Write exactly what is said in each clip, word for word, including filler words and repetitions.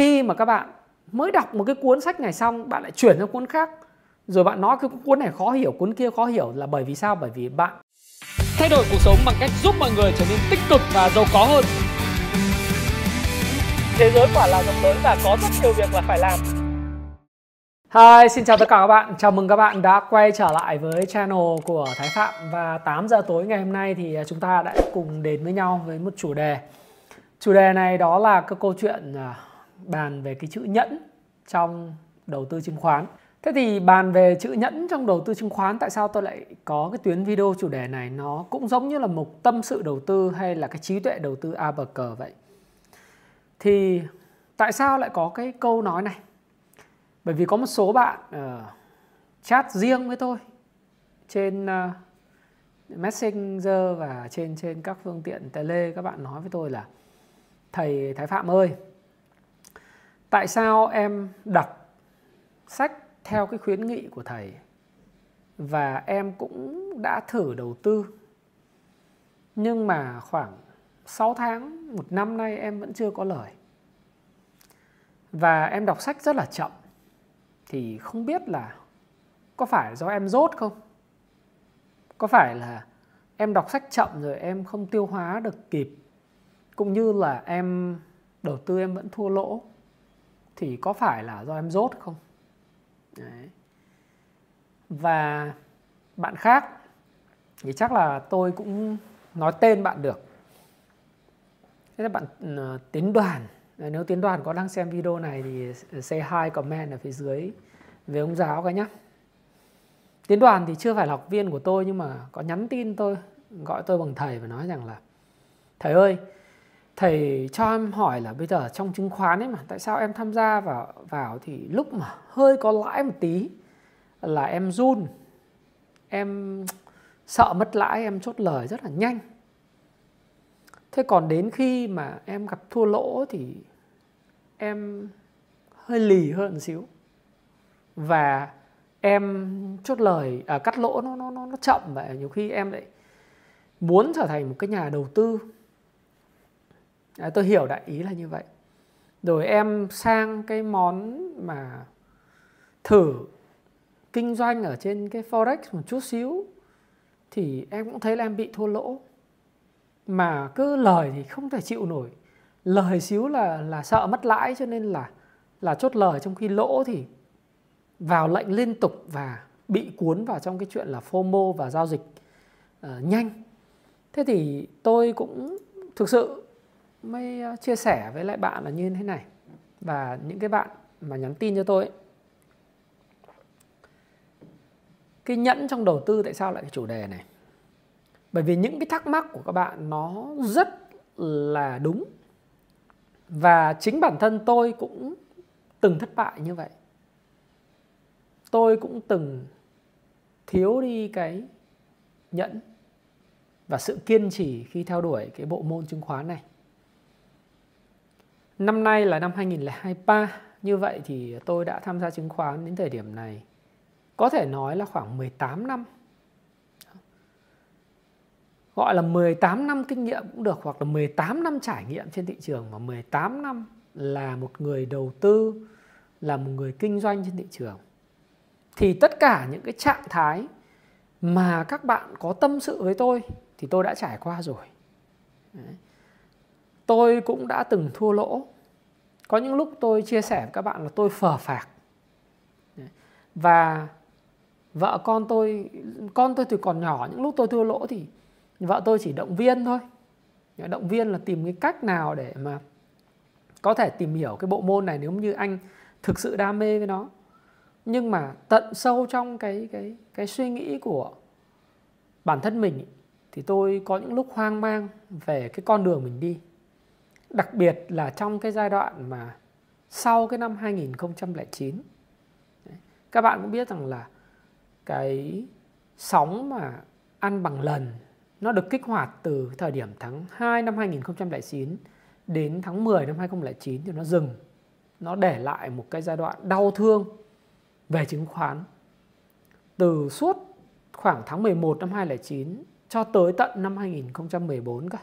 khi mà các bạn mới đọc một cái cuốn sách này xong, bạn lại chuyển sang cuốn khác, rồi bạn nói cái cuốn này khó hiểu, cuốn kia khó hiểu, là bởi vì sao? Bởi vì bạn thay đổi cuộc sống bằng cách giúp mọi người trở nên tích cực và giàu có hơn. Thế giới quả là rộng lớn và có rất nhiều việc là phải làm. Hi, xin chào tất cả các bạn. Chào mừng các bạn đã quay trở lại với channel của Thái Phạm. Và tám giờ tối ngày hôm nay thì chúng ta đã cùng đến với nhau với một chủ đề. Chủ đề này đó là cái câu chuyện bàn về cái chữ nhẫn trong đầu tư chứng khoán. Thế thì bàn về chữ nhẫn trong đầu tư chứng khoán, tại sao tôi lại có cái tuyến video chủ đề này? Nó cũng giống như là một tâm sự đầu tư hay là cái trí tuệ đầu tư a bê cờ vậy. Thì tại sao lại có cái câu nói này? Bởi vì có một số bạn uh, chat riêng với tôi trên uh, Messenger và trên trên các phương tiện tele, các bạn nói với tôi là: thầy Thái Phạm ơi, tại sao em đọc sách theo cái khuyến nghị của thầy và em cũng đã thử đầu tư, nhưng mà khoảng sáu tháng, một năm nay em vẫn chưa có lời. Và em đọc sách rất là chậm. Thì không biết là có phải do em dốt không? Có phải là em đọc sách chậm rồi em không tiêu hóa được kịp, cũng như là em đầu tư em vẫn thua lỗ, thì có phải là do em dốt không? Đấy. Và bạn khác thì chắc là tôi cũng nói tên bạn được. Thế là bạn uh, Tiến Đoàn. Nếu Tiến Đoàn có đang xem video này thì say hi, comment ở phía dưới về ông giáo cái nhá. Tiến Đoàn thì chưa phải là học viên của tôi, nhưng mà có nhắn tin tôi, gọi tôi bằng thầy và nói rằng là: thầy ơi, thầy cho em hỏi là bây giờ trong chứng khoán ấy mà, tại sao em tham gia vào, vào thì lúc mà hơi có lãi một tí là em run, em sợ mất lãi, em chốt lời rất là nhanh. Thế còn đến khi mà em gặp thua lỗ thì em hơi lì hơn một xíu. Và em chốt lời, à, cắt lỗ nó, nó, nó chậm vậy. Nhiều khi em lại muốn trở thành một cái nhà đầu tư. À, tôi hiểu đại ý là như vậy. Rồi em sang cái món mà thử kinh doanh ở trên cái Forex một chút xíu thì em cũng thấy là em bị thua lỗ. Mà cứ lời thì không thể chịu nổi, lời xíu là là sợ mất lãi, cho nên là là chốt lời, trong khi lỗ thì vào lệnh liên tục và bị cuốn vào trong cái chuyện là FOMO và giao dịch uh, nhanh. Thế thì tôi cũng thực sự mới chia sẻ với lại bạn là như thế này, và những cái bạn mà nhắn tin cho tôi ấy, cái nhẫn trong đầu tư tại sao lại cái chủ đề này? Bởi vì những cái thắc mắc của các bạn nó rất là đúng. Và chính bản thân tôi cũng từng thất bại như vậy. Tôi cũng từng thiếu đi cái nhẫn và sự kiên trì khi theo đuổi cái bộ môn chứng khoán này. Năm nay là năm hai nghìn không trăm hai mươi ba. Như vậy thì tôi đã tham gia chứng khoán đến thời điểm này có thể nói là khoảng mười tám năm. Gọi là mười tám năm kinh nghiệm cũng được, hoặc là mười tám năm trải nghiệm trên thị trường. Và mười tám năm là một người đầu tư, là một người kinh doanh trên thị trường. Thì tất cả những cái trạng thái mà các bạn có tâm sự với tôi thì tôi đã trải qua rồi. Đấy. Tôi cũng đã từng thua lỗ. Có những lúc tôi chia sẻ với các bạn là tôi phờ phạc. Đấy. Và vợ con tôi, con tôi thì còn nhỏ, những lúc tôi thua lỗ thì vợ tôi chỉ động viên thôi. Động viên là tìm cái cách nào để mà có thể tìm hiểu cái bộ môn này nếu như anh thực sự đam mê với nó. Nhưng mà tận sâu trong cái, cái, cái suy nghĩ của bản thân mình thì tôi có những lúc hoang mang về cái con đường mình đi. Đặc biệt là trong cái giai đoạn mà sau cái năm hai nghìn không trăm lẻ chín. Các bạn cũng biết rằng là cái sóng mà ăn bằng lần nó được kích hoạt từ thời điểm tháng hai năm hai nghìn không trăm lẻ chín đến tháng mười năm hai nghìn không trăm lẻ chín thì nó dừng. Nó để lại một cái giai đoạn đau thương về chứng khoán. Từ suốt khoảng tháng mười một năm hai nghìn không trăm lẻ chín cho tới tận năm hai nghìn không trăm mười bốn cả.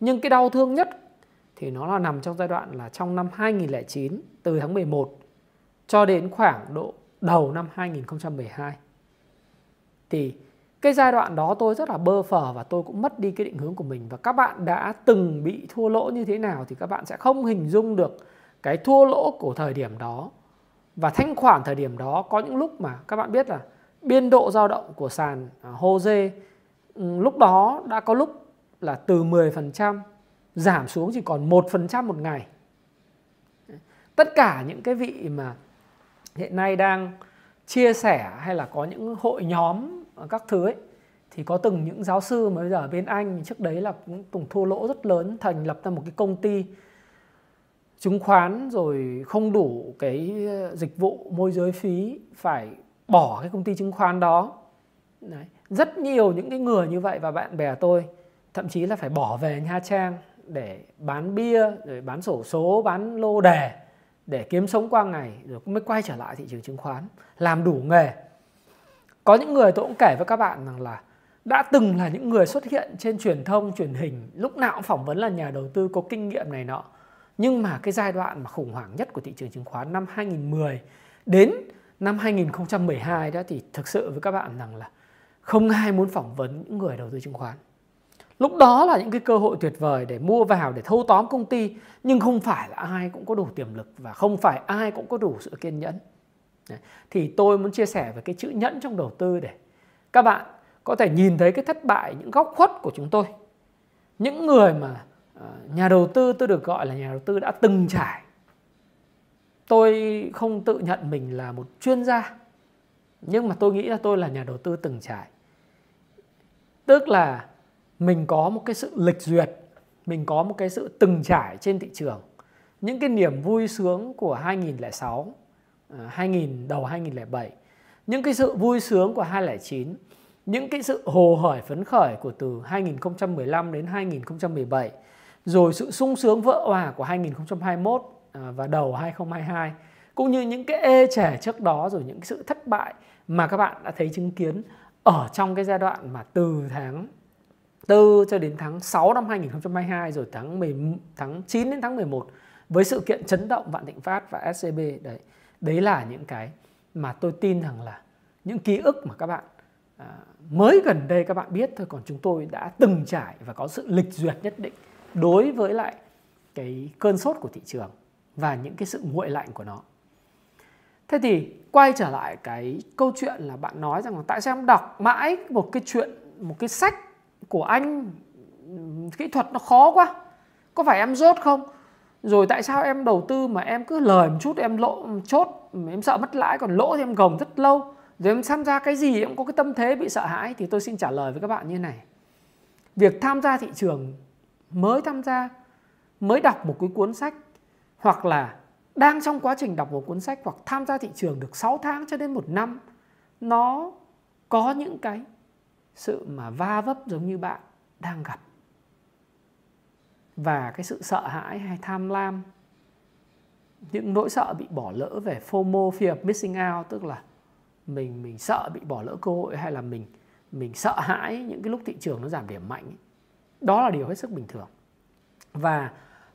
Nhưng cái đau thương nhất thì nó là nằm trong giai đoạn là trong năm hai nghìn lẻ chín, từ tháng mười một cho đến khoảng độ đầu năm hai nghìn không trăm mười hai. Thì cái giai đoạn đó tôi rất là bơ phờ và tôi cũng mất đi cái định hướng của mình. Và các bạn đã từng bị thua lỗ như thế nào thì các bạn sẽ không hình dung được cái thua lỗ của thời điểm đó. Và thanh khoản thời điểm đó có những lúc mà các bạn biết là biên độ dao động của sàn HOSE lúc đó đã có lúc là từ mười phần trăm giảm xuống chỉ còn một phần trăm một ngày. Tất cả những cái vị mà hiện nay đang chia sẻ hay là có những hội nhóm các thứ ấy, thì có từng những giáo sư mới giờ bên Anh trước đấy là cũng từng thua lỗ rất lớn, thành lập ra một cái công ty chứng khoán rồi không đủ cái dịch vụ môi giới phí, phải bỏ cái công ty chứng khoán đó. Đấy. Rất nhiều những cái người như vậy, và bạn bè tôi thậm chí là phải bỏ về Nha Trang để bán bia, rồi bán sổ số, bán lô đề để kiếm sống qua ngày, rồi mới quay trở lại thị trường chứng khoán, làm đủ nghề. Có những người tôi cũng kể với các bạn rằng là đã từng là những người xuất hiện trên truyền thông, truyền hình, lúc nào cũng phỏng vấn là nhà đầu tư có kinh nghiệm này nọ. Nhưng mà cái giai đoạn mà khủng hoảng nhất của thị trường chứng khoán năm hai nghìn không trăm mười đến năm hai nghìn không trăm mười hai đó, thì thực sự với các bạn rằng là không ai muốn phỏng vấn những người đầu tư chứng khoán. Lúc đó là những cái cơ hội tuyệt vời để mua vào, để thâu tóm công ty, nhưng không phải là ai cũng có đủ tiềm lực và không phải ai cũng có đủ sự kiên nhẫn. Đấy. Thì tôi muốn chia sẻ về cái chữ nhẫn trong đầu tư để các bạn có thể nhìn thấy cái thất bại, những góc khuất của chúng tôi. Những người mà nhà đầu tư, tôi được gọi là nhà đầu tư đã từng trải. Tôi không tự nhận mình là một chuyên gia, nhưng mà tôi nghĩ là tôi là nhà đầu tư từng trải. Tức là mình có một cái sự lịch duyệt, mình có một cái sự từng trải trên thị trường. Những cái niềm vui sướng của hai nghìn lẻ sáu, hai nghìn, đầu hai nghìn lẻ bảy, những cái sự vui sướng của hai nghìn lẻ chín, những cái sự hồ hởi phấn khởi của từ hai nghìn không trăm mười lăm đến hai nghìn không trăm mười bảy, rồi sự sung sướng vỡ òa của hai nghìn không trăm hai mươi mốt và đầu hai nghìn không trăm hai mươi hai, cũng như những cái ê chề trước đó, rồi những cái sự thất bại mà các bạn đã thấy chứng kiến ở trong cái giai đoạn mà từ tháng tư cho đến tháng sáu năm hai nghìn không trăm hai mươi hai, rồi tháng, tháng chín đến tháng mười một với sự kiện chấn động Vạn Thịnh Phát và ét xê bê. Đấy, đấy là những cái mà tôi tin rằng là những ký ức mà các bạn à, mới gần đây các bạn biết thôi, còn chúng tôi đã từng trải và có sự lịch duyệt nhất định đối với lại cái cơn sốt của thị trường và những cái sự nguội lạnh của nó. Thế thì quay trở lại cái câu chuyện là bạn nói rằng là tại sao em đọc mãi một cái chuyện, một cái sách của anh kỹ thuật nó khó quá, có phải em dốt không? Rồi tại sao em đầu tư mà em cứ lời một chút em lỗ một chốt, em sợ mất lãi, còn lỗ thì em gồng rất lâu. Rồi em tham gia cái gì em có cái tâm thế bị sợ hãi. Thì tôi xin trả lời với các bạn như này: việc tham gia thị trường, mới tham gia, mới đọc một cái cuốn sách, hoặc là đang trong quá trình đọc một cuốn sách, hoặc tham gia thị trường được sáu tháng cho đến một năm, nó có những cái sự mà va vấp giống như bạn đang gặp. Và cái sự sợ hãi hay tham lam, những nỗi sợ bị bỏ lỡ về FOMO, fear of missing out, tức là mình mình sợ bị bỏ lỡ cơ hội, hay là mình mình sợ hãi những cái lúc thị trường nó giảm điểm mạnh ấy. Đó là điều hết sức bình thường. Và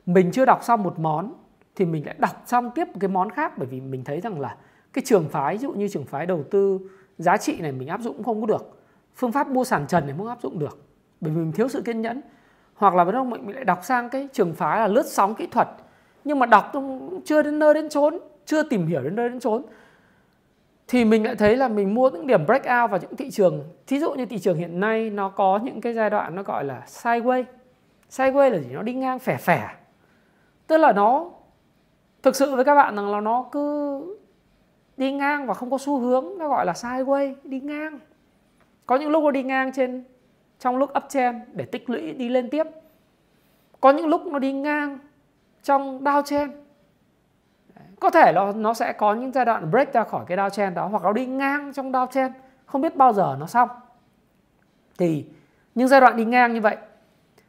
mình chưa đọc xong một món thì mình lại đọc xong tiếp một cái món khác, bởi vì mình thấy rằng là cái trường phái, ví dụ như trường phái đầu tư giá trị này mình áp dụng cũng không có được, phương pháp mua sàn trần này không áp dụng được, bởi vì mình thiếu sự kiên nhẫn. Hoặc là bên mình lại đọc sang cái trường phái là lướt sóng kỹ thuật, nhưng mà đọc chưa đến nơi đến chốn, chưa tìm hiểu đến nơi đến chốn, thì mình lại thấy là mình mua những điểm breakout vào những thị trường. Thí dụ như thị trường hiện nay nó có những cái giai đoạn nó gọi là sideways. Sideways là gì? Nó đi ngang phẻ phẻ. Tức là nó thực sự với các bạn rằng là nó cứ đi ngang và không có xu hướng, nó gọi là sideways, đi ngang. Có những lúc nó đi ngang trên trong lúc uptrend để tích lũy đi lên tiếp. Có những lúc nó đi ngang trong downtrend. Có thể nó, nó sẽ có những giai đoạn break ra khỏi cái downtrend đó, hoặc nó đi ngang trong downtrend, không biết bao giờ nó xong. Thì những giai đoạn đi ngang như vậy,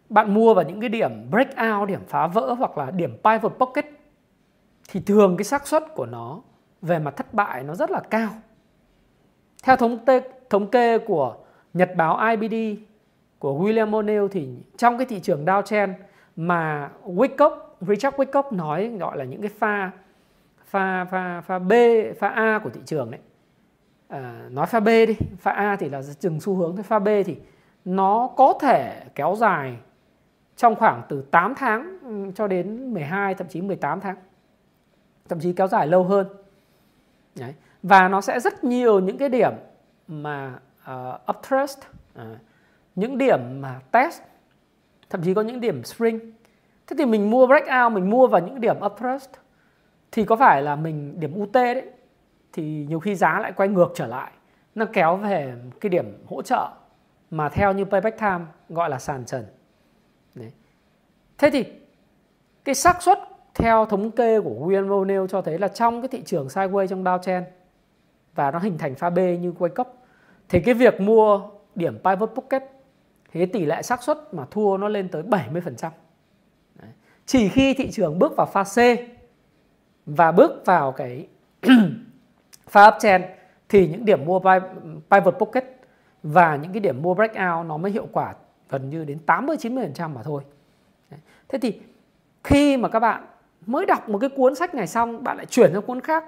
bạn mua vào những cái điểm breakout, điểm phá vỡ, hoặc là điểm pivot pocket, thì thường cái xác suất của nó về mặt thất bại nó rất là cao. Theo thống kê, thống kê của nhật báo i bê đê của William O'Neill, thì trong cái thị trường downtrend mà Wyckoff, Richard Wyckoff nói gọi là những cái pha pha pha pha B, pha A của thị trường đấy. À, nói pha B đi, pha A thì là chừng xu hướng, thế pha B thì nó có thể kéo dài trong khoảng từ tám tháng cho đến mười hai, thậm chí mười tám tháng, thậm chí kéo dài lâu hơn. Đấy. Và nó sẽ rất nhiều những cái điểm mà uh, upthrust, uh, những điểm mà test, thậm chí có những điểm spring. Thế thì mình mua breakout, mình mua vào những điểm upthrust thì có phải là mình điểm u tê đấy, thì nhiều khi giá lại quay ngược trở lại, nó kéo về cái điểm hỗ trợ mà theo như payback time gọi là sàn trần. Đấy. Thế thì cái xác suất theo thống kê của William O'Neill cho thấy là trong cái thị trường sideways, trong downtrend và nó hình thành pha B như Wyckoff, thì cái việc mua điểm pivot pocket thì tỷ lệ xác suất mà thua nó lên tới bảy mươi phần trăm. Đấy. Chỉ khi thị trường bước vào pha C và bước vào cái pha uptrend thì những điểm mua pivot pocket và những cái điểm mua breakout nó mới hiệu quả gần như đến tám mươi đến chín mươi phần trăm mà thôi. Đấy. Thế thì khi mà các bạn mới đọc một cái cuốn sách này xong, bạn lại chuyển sang cuốn khác,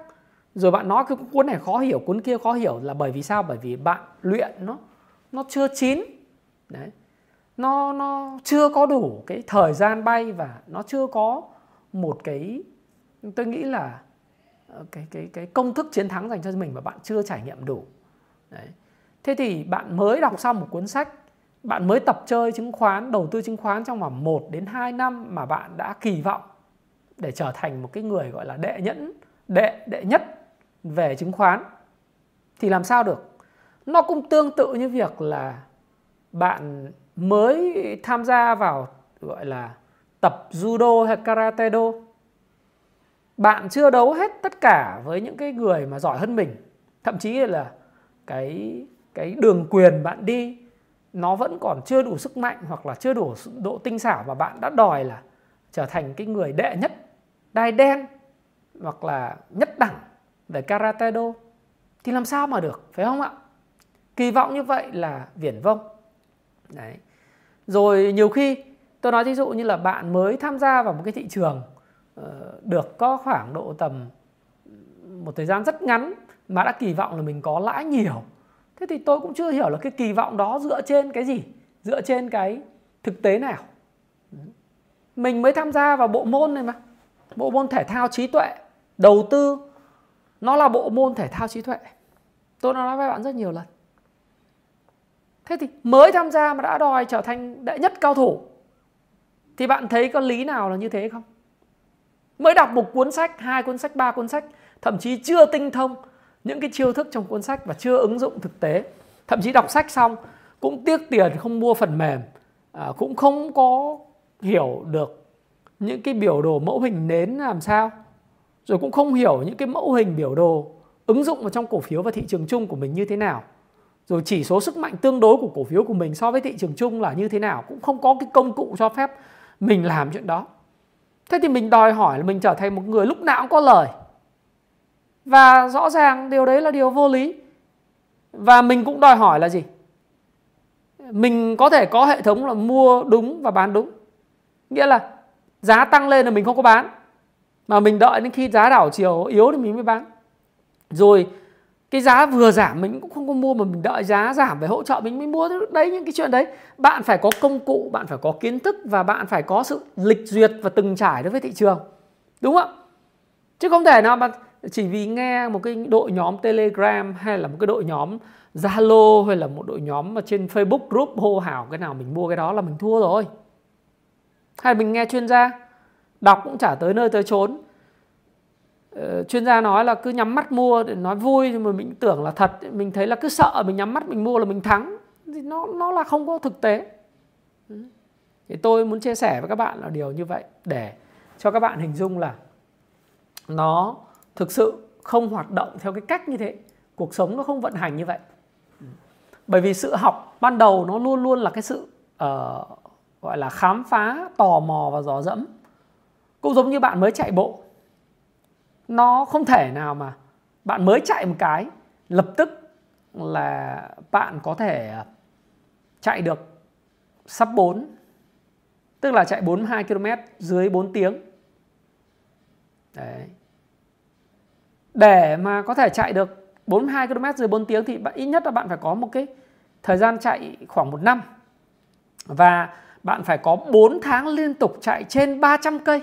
rồi bạn nói cái cuốn này khó hiểu, cuốn kia khó hiểu, là bởi vì sao? Bởi vì bạn luyện nó nó chưa chín. Đấy. Nó, nó chưa có đủ cái thời gian bay và nó chưa có một cái, tôi nghĩ là cái, cái, cái công thức chiến thắng dành cho mình mà bạn chưa trải nghiệm đủ. Đấy. Thế thì bạn mới đọc xong một cuốn sách, bạn mới tập chơi chứng khoán, đầu tư chứng khoán trong vòng một đến hai năm mà bạn đã kỳ vọng để trở thành một cái người gọi là đệ nhẫn, đệ, đệ nhất về chứng khoán, thì làm sao được? Nó cũng tương tự như việc là bạn mới tham gia vào gọi là tập judo hay karate do. Bạn chưa đấu hết tất cả với những cái người mà giỏi hơn mình. Thậm chí là cái, cái đường quyền bạn đi nó vẫn còn chưa đủ sức mạnh hoặc là chưa đủ độ tinh xảo mà bạn đã đòi là trở thành cái người đệ nhất đai đen hoặc là nhất đẳng về karate do, thì làm sao mà được, phải không ạ? Kỳ vọng như vậy là viển vông. Đấy. Rồi nhiều khi tôi nói ví dụ như là bạn mới tham gia vào một cái thị trường được có khoảng độ tầm một thời gian rất ngắn mà đã kỳ vọng là mình có lãi nhiều. Thế thì tôi cũng chưa hiểu là cái kỳ vọng đó dựa trên cái gì, dựa trên cái thực tế nào. Mình mới tham gia vào bộ môn này mà, bộ môn thể thao trí tuệ, đầu tư nó là bộ môn thể thao trí tuệ. Tôi đã nói với bạn rất nhiều lần. Thế thì mới tham gia mà đã đòi trở thành đệ nhất cao thủ, thì bạn thấy có lý nào là như thế không? Mới đọc một cuốn sách, hai cuốn sách, ba cuốn sách, thậm chí chưa tinh thông những cái chiêu thức trong cuốn sách và chưa ứng dụng thực tế. Thậm chí đọc sách xong cũng tiếc tiền không mua phần mềm, à, cũng không có hiểu được những cái biểu đồ mẫu hình nến làm sao, rồi cũng không hiểu những cái mẫu hình biểu đồ ứng dụng vào trong cổ phiếu và thị trường chung của mình như thế nào, rồi chỉ số sức mạnh tương đối của cổ phiếu của mình so với thị trường chung là như thế nào, cũng không có cái công cụ cho phép mình làm chuyện đó. Thế thì mình đòi hỏi là mình trở thành một người lúc nào cũng có lời. Và rõ ràng điều đấy là điều vô lý. Và mình cũng đòi hỏi là gì? Mình có thể có hệ thống là mua đúng và bán đúng. Nghĩa là giá tăng lên là mình không có bán, mà mình đợi đến khi giá đảo chiều yếu thì mình mới bán. Rồi cái giá vừa giảm mình cũng không có mua, mà mình đợi giá giảm về hỗ trợ mình mới mua. Đấy, những cái chuyện đấy bạn phải có công cụ, bạn phải có kiến thức và bạn phải có sự lịch duyệt và từng trải đối với thị trường, đúng không? Chứ không thể nào mà chỉ vì nghe một cái đội nhóm Telegram hay là một cái đội nhóm Zalo hay là một đội nhóm mà trên Facebook group hô hào cái nào mình mua cái đó là mình thua rồi. Hay mình nghe chuyên gia, đọc cũng chả tới nơi tới chốn. Uh, chuyên gia nói là cứ nhắm mắt mua để nói vui, nhưng mà mình tưởng là thật, mình thấy là cứ sợ mình nhắm mắt mình mua là mình thắng, thì nó nó là không có thực tế. Thì tôi muốn chia sẻ với các bạn là điều như vậy để cho các bạn hình dung là nó thực sự không hoạt động theo cái cách như thế, cuộc sống nó không vận hành như vậy. Bởi vì sự học ban đầu nó luôn luôn là cái sự uh, gọi là khám phá, tò mò và dò dẫm. Cũng giống như bạn mới chạy bộ, nó không thể nào mà bạn mới chạy một cái lập tức là bạn có thể chạy được sub bốn Tức là chạy bốn mươi hai ki lô mét dưới bốn tiếng. Đấy. Để mà có thể chạy được bốn mươi hai ki lô mét dưới bốn tiếng thì ít nhất là bạn phải có một cái thời gian chạy khoảng một năm. Và bạn phải có bốn tháng liên tục chạy trên ba trăm cây.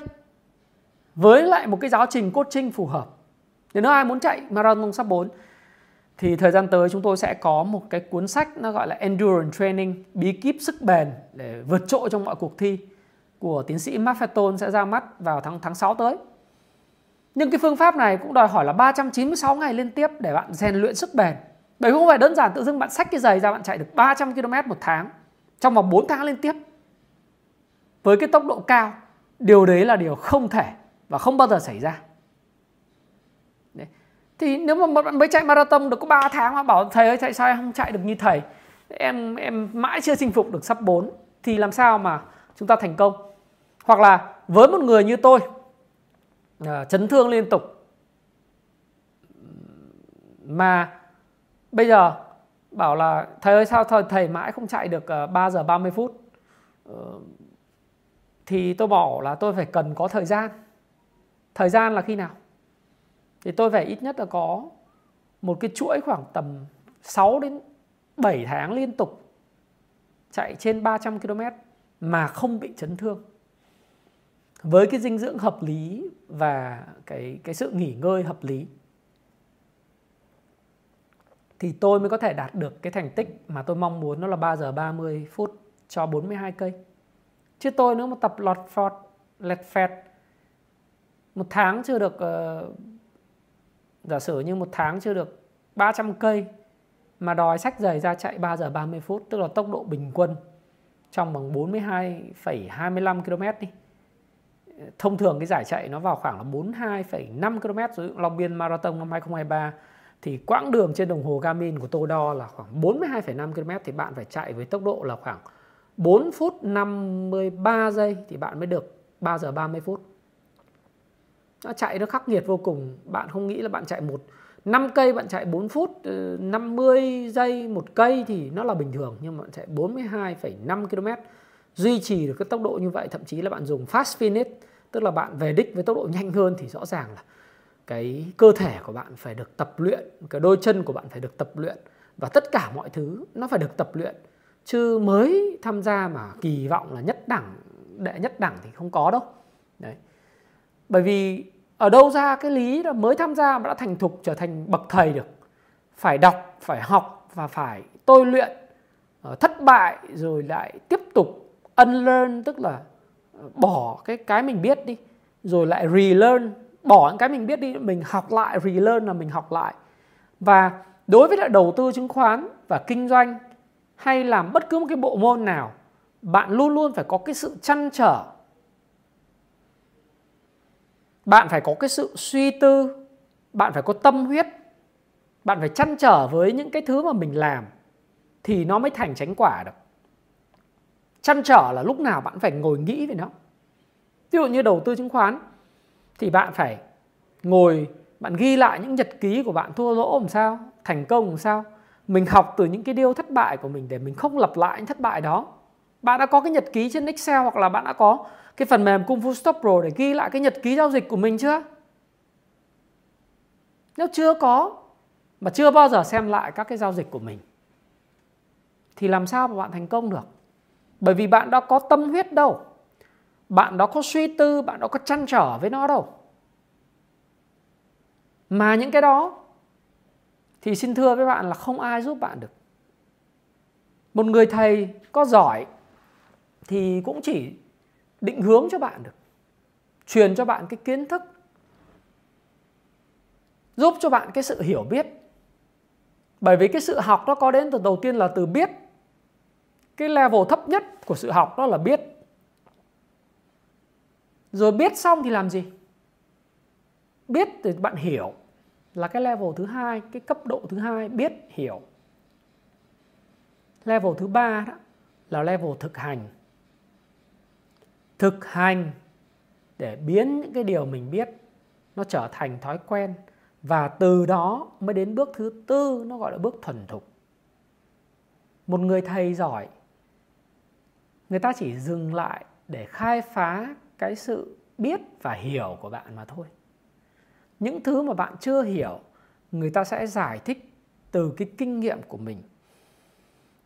Với lại một cái giáo trình coaching phù hợp. Nếu ai muốn chạy marathon sắp bốn thì thời gian tới chúng tôi sẽ có một cái cuốn sách nó gọi là Endurance Training, bí kíp sức bền để vượt trội trong mọi cuộc thi của tiến sĩ Maffetone sẽ ra mắt vào tháng tháng sáu tới. Nhưng cái phương pháp này cũng đòi hỏi là ba trăm chín mươi sáu ngày liên tiếp để bạn rèn luyện sức bền. Đấy không phải đơn giản tự dưng bạn xách cái giày ra bạn chạy được ba trăm ki lô mét một tháng trong vòng bốn tháng liên tiếp. Với cái tốc độ cao, điều đấy là điều không thể và không bao giờ xảy ra. Thì nếu mà bạn mới chạy marathon được có ba tháng mà bảo thầy ơi chạy sao em không chạy được như thầy, em em mãi chưa chinh phục được sắp bốn, thì làm sao mà chúng ta thành công. Hoặc là với một người như tôi, à, chấn thương liên tục, mà bây giờ bảo là thầy ơi sao thầy, thầy mãi không chạy được ba giờ ba mươi phút, thì tôi bảo là tôi phải cần có thời gian. Thời gian là khi nào? Thì tôi phải ít nhất là có một cái chuỗi khoảng tầm sáu đến bảy tháng liên tục chạy trên ba trăm ki lô mét mà không bị chấn thương. Với cái dinh dưỡng hợp lý và cái, cái sự nghỉ ngơi hợp lý thì tôi mới có thể đạt được cái thành tích mà tôi mong muốn, nó là ba giờ ba mươi phút cho bốn mươi hai cây. Chứ tôi nếu mà tập lọt phọt, lẹt phẹt một tháng chưa được... Uh, giả sử như một tháng chưa được ba trăm cây mà đòi xách giày ra chạy ba giờ ba mươi phút, tức là tốc độ bình quân trong bằng bốn mươi hai phẩy hai mươi lăm ki lô mét đi. Thông thường cái giải chạy nó vào khoảng là bốn mươi hai phẩy năm ki lô mét rồi. Long Biên marathon năm hai không hai ba thì quãng đường trên đồng hồ Garmin của tôi đo là khoảng bốn mươi hai phẩy năm ki lô mét, thì bạn phải chạy với tốc độ là khoảng bốn phút năm mươi ba giây thì bạn mới được ba giờ ba mươi phút. Nó chạy nó khắc nghiệt vô cùng. Bạn không nghĩ là bạn chạy một năm cây bạn chạy bốn phút năm mươi giây một cây thì nó là bình thường, nhưng mà bạn chạy bốn mươi hai phẩy năm ki lô mét duy trì được cái tốc độ như vậy, thậm chí là bạn dùng fast finish, tức là bạn về đích với tốc độ nhanh hơn, thì rõ ràng là cái cơ thể của bạn phải được tập luyện, cái đôi chân của bạn phải được tập luyện, và tất cả mọi thứ nó phải được tập luyện. Chứ mới tham gia mà kỳ vọng là nhất đẳng, đệ nhất đẳng thì không có đâu. Đấy. Bởi vì ở đâu ra cái lý là mới tham gia mà đã thành thục trở thành bậc thầy được. Phải đọc, phải học và phải tôi luyện. Thất bại rồi lại tiếp tục unlearn, tức là bỏ cái cái mình biết đi. Rồi lại relearn, bỏ những cái mình biết đi, mình học lại, relearn là mình học lại. Và đối với lại đầu tư chứng khoán và kinh doanh hay làm bất cứ một cái bộ môn nào, bạn luôn luôn phải có cái sự trăn trở. Bạn phải có cái sự suy tư, bạn phải có tâm huyết, bạn phải trăn trở với những cái thứ mà mình làm thì nó mới thành chánh quả được. Trăn trở là lúc nào bạn phải ngồi nghĩ về nó. Ví dụ như đầu tư chứng khoán thì bạn phải ngồi, bạn ghi lại những nhật ký của bạn thua lỗ làm sao, thành công làm sao. Mình học từ những cái điều thất bại của mình để mình không lặp lại những thất bại đó. Bạn đã có cái nhật ký trên Excel hoặc là bạn đã có cái phần mềm Kung Fu Stop Pro để ghi lại cái nhật ký giao dịch của mình chưa? Nếu chưa có mà chưa bao giờ xem lại các cái giao dịch của mình thì làm sao mà bạn thành công được? Bởi vì bạn đã có tâm huyết đâu, bạn đã có suy tư, bạn đã có trăn trở với nó đâu. Mà những cái đó thì xin thưa với bạn là không ai giúp bạn được. Một người thầy có giỏi thì cũng chỉ định hướng cho bạn được, truyền cho bạn cái kiến thức, giúp cho bạn cái sự hiểu biết. Bởi vì cái sự học nó có đến từ đầu tiên là từ biết. Cái level thấp nhất của sự học đó là biết. Rồi biết xong thì làm gì? Biết thì bạn hiểu là cái level thứ hai, cái cấp độ thứ hai, biết, hiểu. Level thứ ba đó là level thực hành. Thực hành để biến những cái điều mình biết nó trở thành thói quen, và từ đó mới đến bước thứ tư, nó gọi là bước thuần thục. Một người thầy giỏi, người ta chỉ dừng lại để khai phá cái sự biết và hiểu của bạn mà thôi. Những thứ mà bạn chưa hiểu, người ta sẽ giải thích từ cái kinh nghiệm của mình,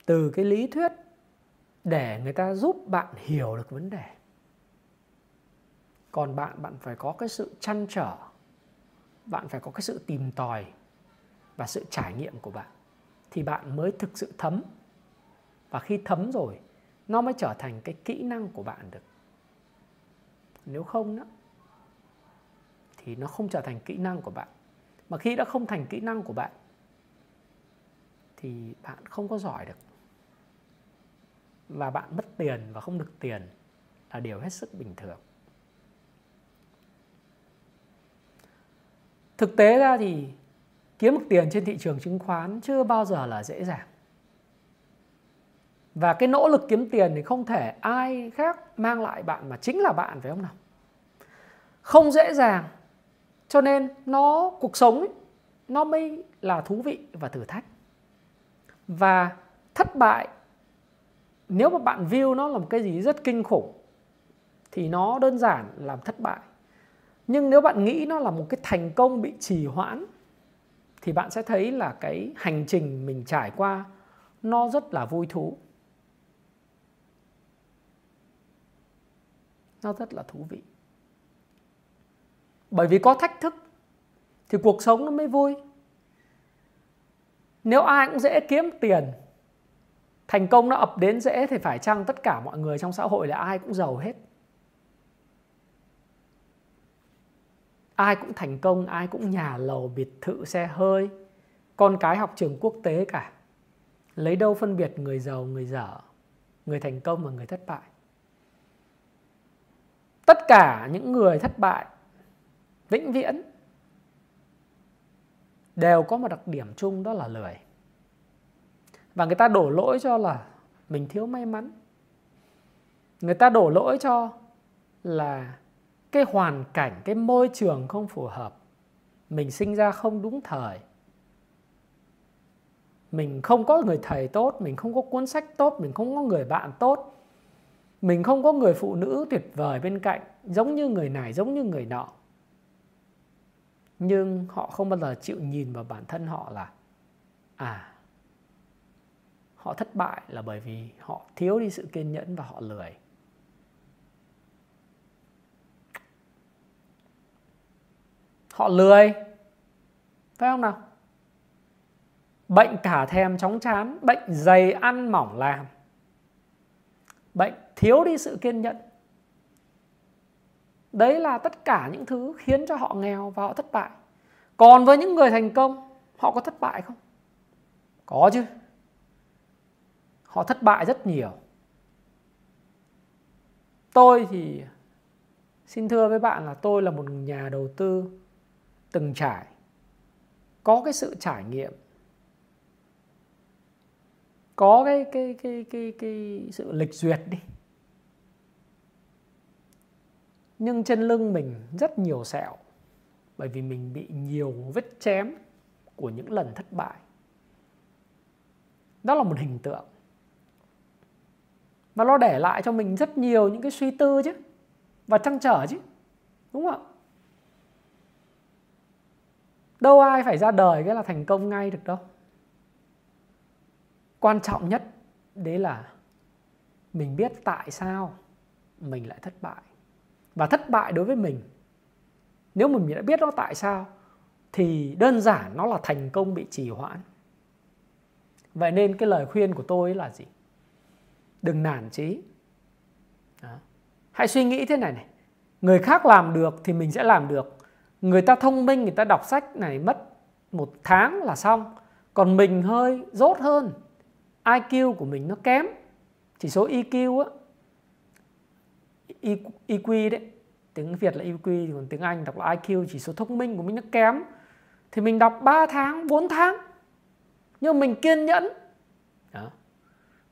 từ cái lý thuyết để người ta giúp bạn hiểu được vấn đề. Còn bạn, bạn phải có cái sự trăn trở, bạn phải có cái sự tìm tòi và sự trải nghiệm của bạn thì bạn mới thực sự thấm. Và khi thấm rồi, nó mới trở thành cái kỹ năng của bạn được. Nếu không đó, thì nó không trở thành kỹ năng của bạn. Mà khi đã không thành kỹ năng của bạn thì bạn không có giỏi được. Và bạn mất tiền và không được tiền là điều hết sức bình thường. Thực tế ra thì kiếm được tiền trên thị trường chứng khoán chưa bao giờ là dễ dàng. Và cái nỗ lực kiếm tiền thì không thể ai khác mang lại bạn mà chính là bạn, phải không nào? Không dễ dàng. Cho nên nó cuộc sống ấy, nó mới là thú vị và thử thách. Và thất bại, nếu mà bạn view nó là một cái gì rất kinh khủng thì nó đơn giản làm thất bại. Nhưng nếu bạn nghĩ nó là một cái thành công bị trì hoãn thì bạn sẽ thấy là cái hành trình mình trải qua nó rất là vui thú, nó rất là thú vị. Bởi vì có thách thức thì cuộc sống nó mới vui. Nếu ai cũng dễ kiếm tiền, thành công nó ập đến dễ thì phải chăng tất cả mọi người trong xã hội là ai cũng giàu hết? Ai cũng thành công, ai cũng nhà lầu, biệt thự, xe hơi, con cái học trường quốc tế cả. Lấy đâu phân biệt người giàu, người dở, người thành công và người thất bại. Tất cả những người thất bại vĩnh viễn đều có một đặc điểm chung, đó là lười. Và người ta đổ lỗi cho là mình thiếu may mắn. Người ta đổ lỗi cho là cái hoàn cảnh, cái môi trường không phù hợp. Mình sinh ra không đúng thời. Mình không có người thầy tốt, mình không có cuốn sách tốt, mình không có người bạn tốt. Mình không có người phụ nữ tuyệt vời bên cạnh, giống như người này, giống như người nọ. Nhưng họ không bao giờ chịu nhìn vào bản thân họ là à, họ thất bại là bởi vì họ thiếu đi sự kiên nhẫn và họ lười. Họ lười, phải không nào? Bệnh cả thèm chóng chán, bệnh dày ăn mỏng làm, bệnh thiếu đi sự kiên nhẫn. Đấy là tất cả những thứ khiến cho họ nghèo và họ thất bại. Còn với những người thành công, họ có thất bại không? Có chứ. Họ thất bại rất nhiều. Tôi thì xin thưa với bạn là tôi là một nhà đầu tư từng trải, có cái sự trải nghiệm, có cái, cái, cái, cái, cái sự lịch duyệt đi. Nhưng trên lưng mình rất nhiều sẹo, bởi vì mình bị nhiều vết chém của những lần thất bại. Đó là một hình tượng. Và nó để lại cho mình rất nhiều những cái suy tư chứ, và trăn trở chứ, đúng không ạ? Đâu ai phải ra đời cái là thành công ngay được đâu. Quan trọng nhất đấy là mình biết tại sao mình lại thất bại. Và thất bại đối với mình, nếu mà mình đã biết nó tại sao thì đơn giản nó là thành công bị trì hoãn. Vậy nên cái lời khuyên của tôi là gì? Đừng nản chí. Đó. Hãy suy nghĩ thế này này. Người khác làm được thì mình sẽ làm được. Người ta thông minh, người ta đọc sách này mất một tháng là xong. Còn mình hơi dốt hơn, i kiu của mình nó kém. Chỉ số i kiu á, i kiu đấy, tiếng Việt là i kiu, còn tiếng Anh đọc là i kiu, chỉ số thông minh của mình nó kém. Thì mình đọc ba tháng, bốn tháng. Nhưng mình kiên nhẫn. Đó.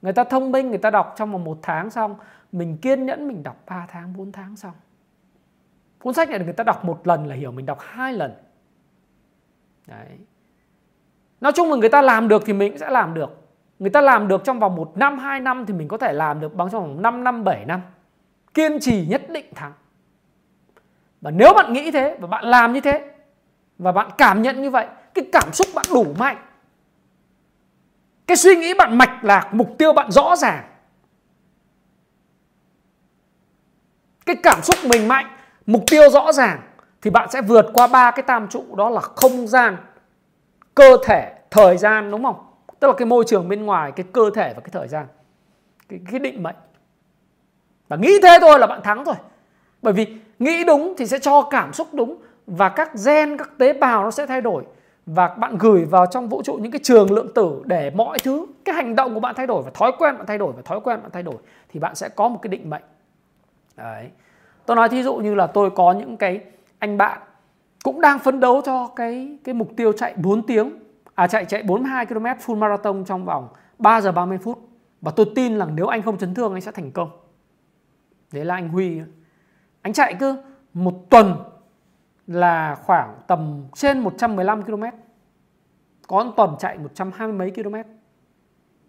Người ta thông minh, người ta đọc trong vòng một tháng xong. Mình kiên nhẫn, mình đọc ba tháng, bốn tháng xong. Cuốn sách này người ta đọc một lần là hiểu, mình đọc hai lần. Đấy. Nói chung là người ta làm được thì mình cũng sẽ làm được. Người ta làm được trong vòng một năm, hai năm thì mình có thể làm được bằng trong vòng năm năm, bảy năm. Kiên trì nhất định thắng. Và nếu bạn nghĩ thế và bạn làm như thế và bạn cảm nhận như vậy, cái cảm xúc bạn đủ mạnh, cái suy nghĩ bạn mạch lạc, mục tiêu bạn rõ ràng, cái cảm xúc mình mạnh, mục tiêu rõ ràng, thì bạn sẽ vượt qua ba cái tam trụ, đó là không gian, cơ thể, thời gian, đúng không? Tức là cái môi trường bên ngoài, cái cơ thể và cái thời gian, cái, cái định mệnh. Và nghĩ thế thôi là bạn thắng rồi. Bởi vì nghĩ đúng thì sẽ cho cảm xúc đúng, và các gen, các tế bào nó sẽ thay đổi, và bạn gửi vào trong vũ trụ những cái trường lượng tử để mọi thứ, cái hành động của bạn thay đổi, và thói quen bạn thay đổi, và thói quen bạn thay đổi, thì bạn sẽ có một cái định mệnh. Đấy. Tôi nói thí dụ như là tôi có những cái anh bạn cũng đang phấn đấu cho cái, cái mục tiêu chạy bốn tiếng, à chạy chạy bốn mươi hai ki lô mét full marathon trong vòng ba giờ ba mươi phút. Và tôi tin là nếu anh không chấn thương anh sẽ thành công. Đấy là anh Huy. Anh chạy cứ một tuần là khoảng tầm trên một trăm mười lăm ki lô mét. Có một tuần chạy một trăm hai mươi mấy ki lô mét.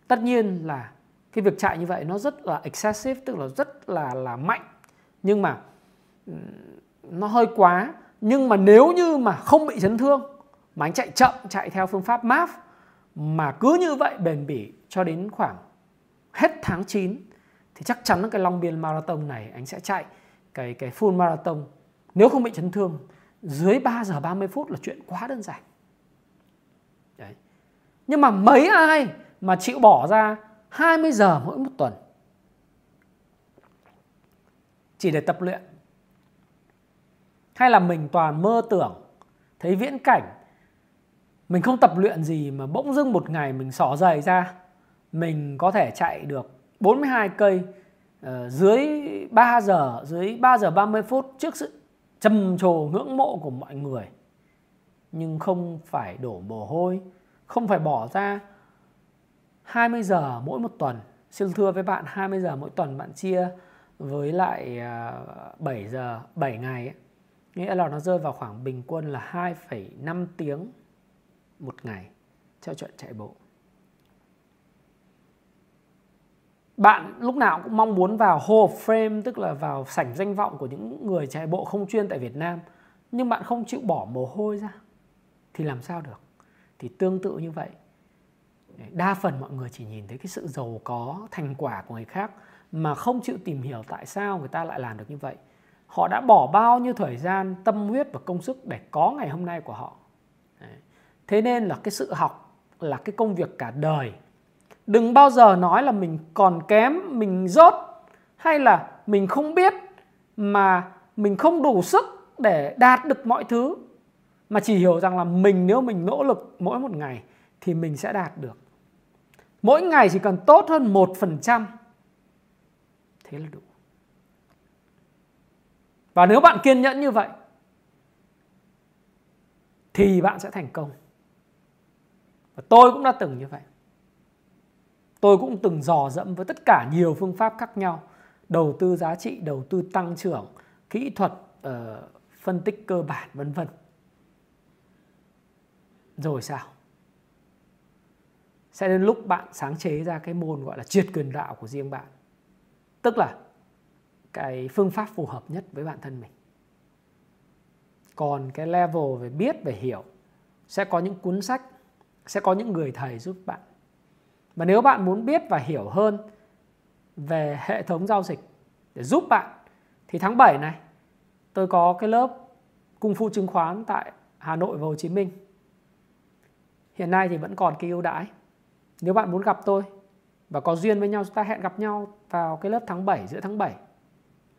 Tất nhiên là cái việc chạy như vậy nó rất là excessive, tức là rất là, là mạnh. Nhưng mà nó hơi quá. Nhưng mà nếu như mà không bị chấn thương, mà anh chạy chậm, chạy theo phương pháp Map, mà cứ như vậy bền bỉ cho đến khoảng hết tháng chín, thì chắc chắn cái Long Biên Marathon này anh sẽ chạy cái, cái full marathon, nếu không bị chấn thương, dưới ba giờ ba mươi phút là chuyện quá đơn giản. Đấy. Nhưng mà mấy ai mà chịu bỏ ra hai mươi giờ mỗi một tuần chỉ để tập luyện? Hay là mình toàn mơ tưởng, thấy viễn cảnh, mình không tập luyện gì mà bỗng dưng một ngày mình xỏ giày ra, mình có thể chạy được bốn mươi hai cây uh, dưới ba giờ, dưới ba giờ ba mươi phút trước sự trầm trồ ngưỡng mộ của mọi người. Nhưng không phải đổ mồ hôi, không phải bỏ ra hai mươi giờ mỗi một tuần. Xin thưa với bạn, hai mươi giờ mỗi tuần bạn chia với lại uh, bảy giờ bảy ngày ấy. Nghĩa là nó rơi vào khoảng bình quân là hai phẩy năm tiếng một ngày theo chuyện chạy bộ. Bạn lúc nào cũng mong muốn vào Hall of Fame, tức là vào sảnh danh vọng của những người chạy bộ không chuyên tại Việt Nam, nhưng bạn không chịu bỏ mồ hôi ra thì làm sao được? Thì tương tự như vậy, đa phần mọi người chỉ nhìn thấy cái sự giàu có, thành quả của người khác mà không chịu tìm hiểu tại sao người ta lại làm được như vậy. Họ đã bỏ bao nhiêu thời gian, tâm huyết và công sức để có ngày hôm nay của họ. Đấy. Thế nên là cái sự học là cái công việc cả đời. Đừng bao giờ nói là mình còn kém, mình dốt, hay là mình không biết, mà mình không đủ sức để đạt được mọi thứ. Mà chỉ hiểu rằng là mình, nếu mình nỗ lực mỗi một ngày thì mình sẽ đạt được. Mỗi ngày chỉ cần tốt hơn một phần trăm, thế là đủ. Và nếu bạn kiên nhẫn như vậy thì bạn sẽ thành công. Và tôi cũng đã từng như vậy. Tôi cũng từng dò dẫm với tất cả nhiều phương pháp khác nhau: đầu tư giá trị, đầu tư tăng trưởng, kỹ thuật, uh, phân tích cơ bản, vân vân. Rồi sao? Sẽ đến lúc bạn sáng chế ra cái môn gọi là triệt quyền đạo của riêng bạn, tức là cái phương pháp phù hợp nhất với bản thân mình. Còn cái level về biết, về hiểu, sẽ có những cuốn sách, sẽ có những người thầy giúp bạn. Mà nếu bạn muốn biết và hiểu hơn về hệ thống giao dịch để giúp bạn, thì tháng bảy này tôi có cái lớp Kung Fu chứng khoán tại Hà Nội và Hồ Chí Minh. Hiện nay thì vẫn còn cái ưu đãi. Nếu bạn muốn gặp tôi và có duyên với nhau, chúng ta hẹn gặp nhau vào cái lớp tháng bảy, giữa tháng bảy.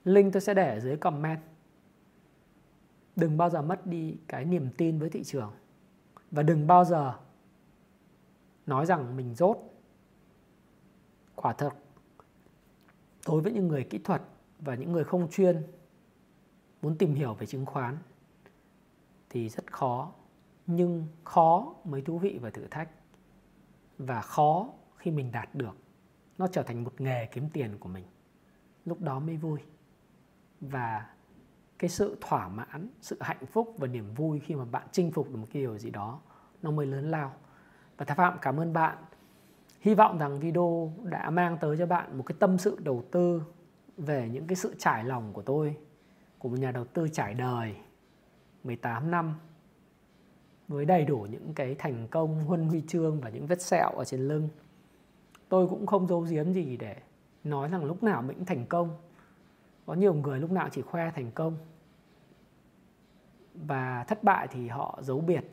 Link tôi sẽ để ở dưới comment. Đừng bao giờ mất đi cái niềm tin với thị trường. Và đừng bao giờ nói rằng mình dốt. Quả thật, đối với những người kỹ thuật và những người không chuyên muốn tìm hiểu về chứng khoán thì rất khó. Nhưng khó mới thú vị và thử thách. Và khó khi mình đạt được, nó trở thành một nghề kiếm tiền của mình, lúc đó mới vui. Và cái sự thỏa mãn, sự hạnh phúc và niềm vui khi mà bạn chinh phục được một cái điều gì đó, nó mới lớn lao. Và Thái Phạm cảm ơn bạn. Hy vọng rằng video đã mang tới cho bạn một cái tâm sự đầu tư về những cái sự trải lòng của tôi, của một nhà đầu tư trải đời mười tám năm với đầy đủ những cái thành công, huân huy chương và những vết sẹo ở trên lưng. Tôi cũng không giấu giếm gì để nói rằng lúc nào mình cũng thành công. Có nhiều người lúc nào chỉ khoe thành công, và thất bại thì họ giấu biệt.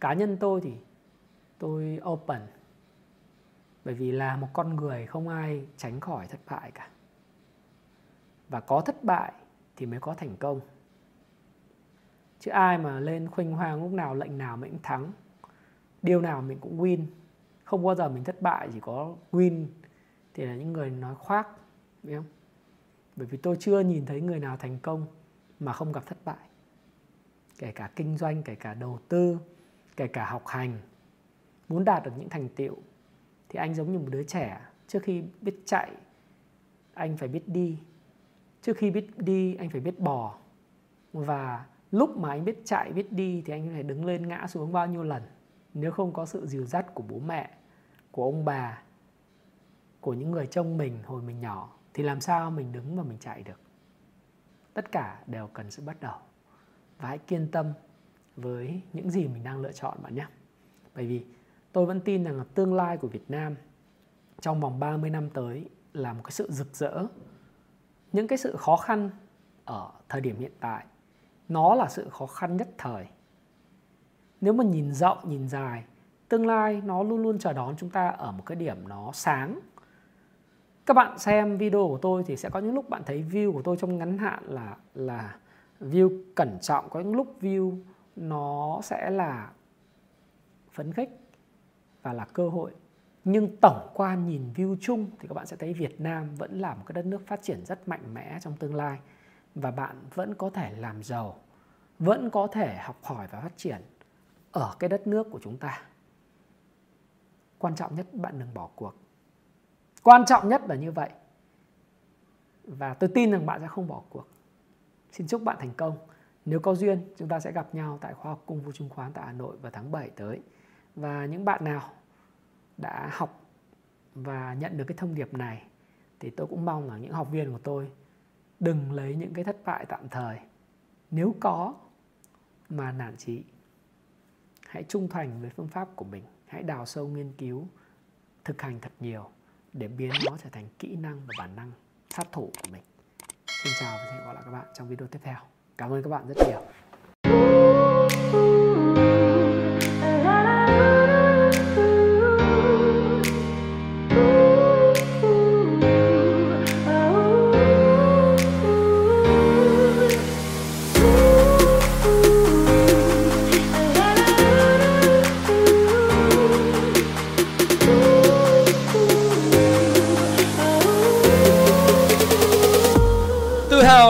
Cá nhân tôi thì tôi open, bởi vì là một con người không ai tránh khỏi thất bại cả. Và có thất bại thì mới có thành công. Chứ ai mà lên khuynh hoang lúc nào lệnh nào mình cũng thắng, điều nào mình cũng win, không bao giờ mình thất bại, chỉ có win, thì là những người nói khoác, biết không? Bởi vì tôi chưa nhìn thấy người nào thành công mà không gặp thất bại. Kể cả kinh doanh, kể cả đầu tư, kể cả học hành. Muốn đạt được những thành tựu thì anh giống như một đứa trẻ. Trước khi biết chạy, anh phải biết đi. Trước khi biết đi, anh phải biết bò. Và lúc mà anh biết chạy, biết đi thì anh phải đứng lên ngã xuống bao nhiêu lần. Nếu không có sự dìu dắt của bố mẹ, của ông bà, của những người trông mình hồi mình nhỏ, thì làm sao mình đứng và mình chạy được. Tất cả đều cần sự bắt đầu. Và hãy kiên tâm với những gì mình đang lựa chọn bạn nhé. Bởi vì tôi vẫn tin rằng là tương lai của Việt Nam trong vòng ba mươi năm tới là một cái sự rực rỡ. Những cái sự khó khăn ở thời điểm hiện tại, nó là sự khó khăn nhất thời. Nếu mà nhìn rộng, nhìn dài, tương lai nó luôn luôn chờ đón chúng ta ở một cái điểm nó sáng. Các bạn xem video của tôi thì sẽ có những lúc bạn thấy view của tôi trong ngắn hạn là, là view cẩn trọng. Có những lúc view nó sẽ là phấn khích và là cơ hội. Nhưng tổng quan nhìn view chung thì các bạn sẽ thấy Việt Nam vẫn là một cái đất nước phát triển rất mạnh mẽ trong tương lai. Và bạn vẫn có thể làm giàu, vẫn có thể học hỏi và phát triển ở cái đất nước của chúng ta. Quan trọng nhất bạn đừng bỏ cuộc. Quan trọng nhất là như vậy. Và tôi tin rằng bạn sẽ không bỏ cuộc. Xin chúc bạn thành công. Nếu có duyên, chúng ta sẽ gặp nhau tại khóa học Kung Fu Chứng Khoán tại Hà Nội vào tháng bảy tới. Và những bạn nào đã học và nhận được cái thông điệp này thì tôi cũng mong là những học viên của tôi đừng lấy những cái thất bại tạm thời, nếu có, mà nản chí. Hãy trung thành với phương pháp của mình. Hãy đào sâu nghiên cứu, thực hành thật nhiều để biến nó trở thành kỹ năng và bản năng sát thủ của mình. Xin chào và hẹn gặp lại các bạn trong video tiếp theo. Cảm ơn các bạn rất nhiều.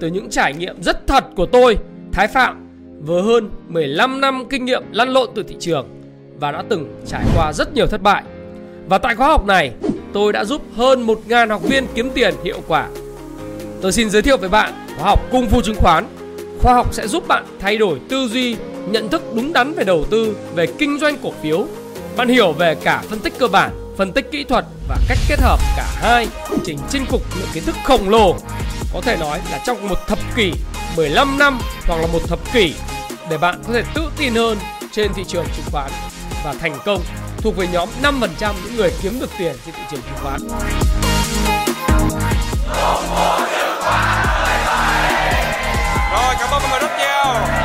từ những trải nghiệm rất thật của tôi, Thái Phạm, với hơn mười lăm năm kinh nghiệm lăn lộn từ thị trường và đã từng trải qua rất nhiều thất bại. Và tại khóa học này, tôi đã giúp hơn một nghìn học viên kiếm tiền hiệu quả. Tôi xin giới thiệu với bạn khóa học Kung Fu Chứng Khoán. Khóa học sẽ giúp bạn thay đổi tư duy, nhận thức đúng đắn về đầu tư, về kinh doanh cổ phiếu. Bạn hiểu về cả phân tích cơ bản, phân tích kỹ thuật và cách kết hợp cả hai, trình chinh phục lượng kiến thức khổng lồ. Có thể nói là trong một thập kỷ, mười lăm năm hoặc là một thập kỷ, để bạn có thể tự tin hơn trên thị trường chứng khoán và thành công, thuộc về nhóm năm phần trăm những người kiếm được tiền trên thị trường chứng khoán. Rồi, cảm ơn mọi người rất nhiều.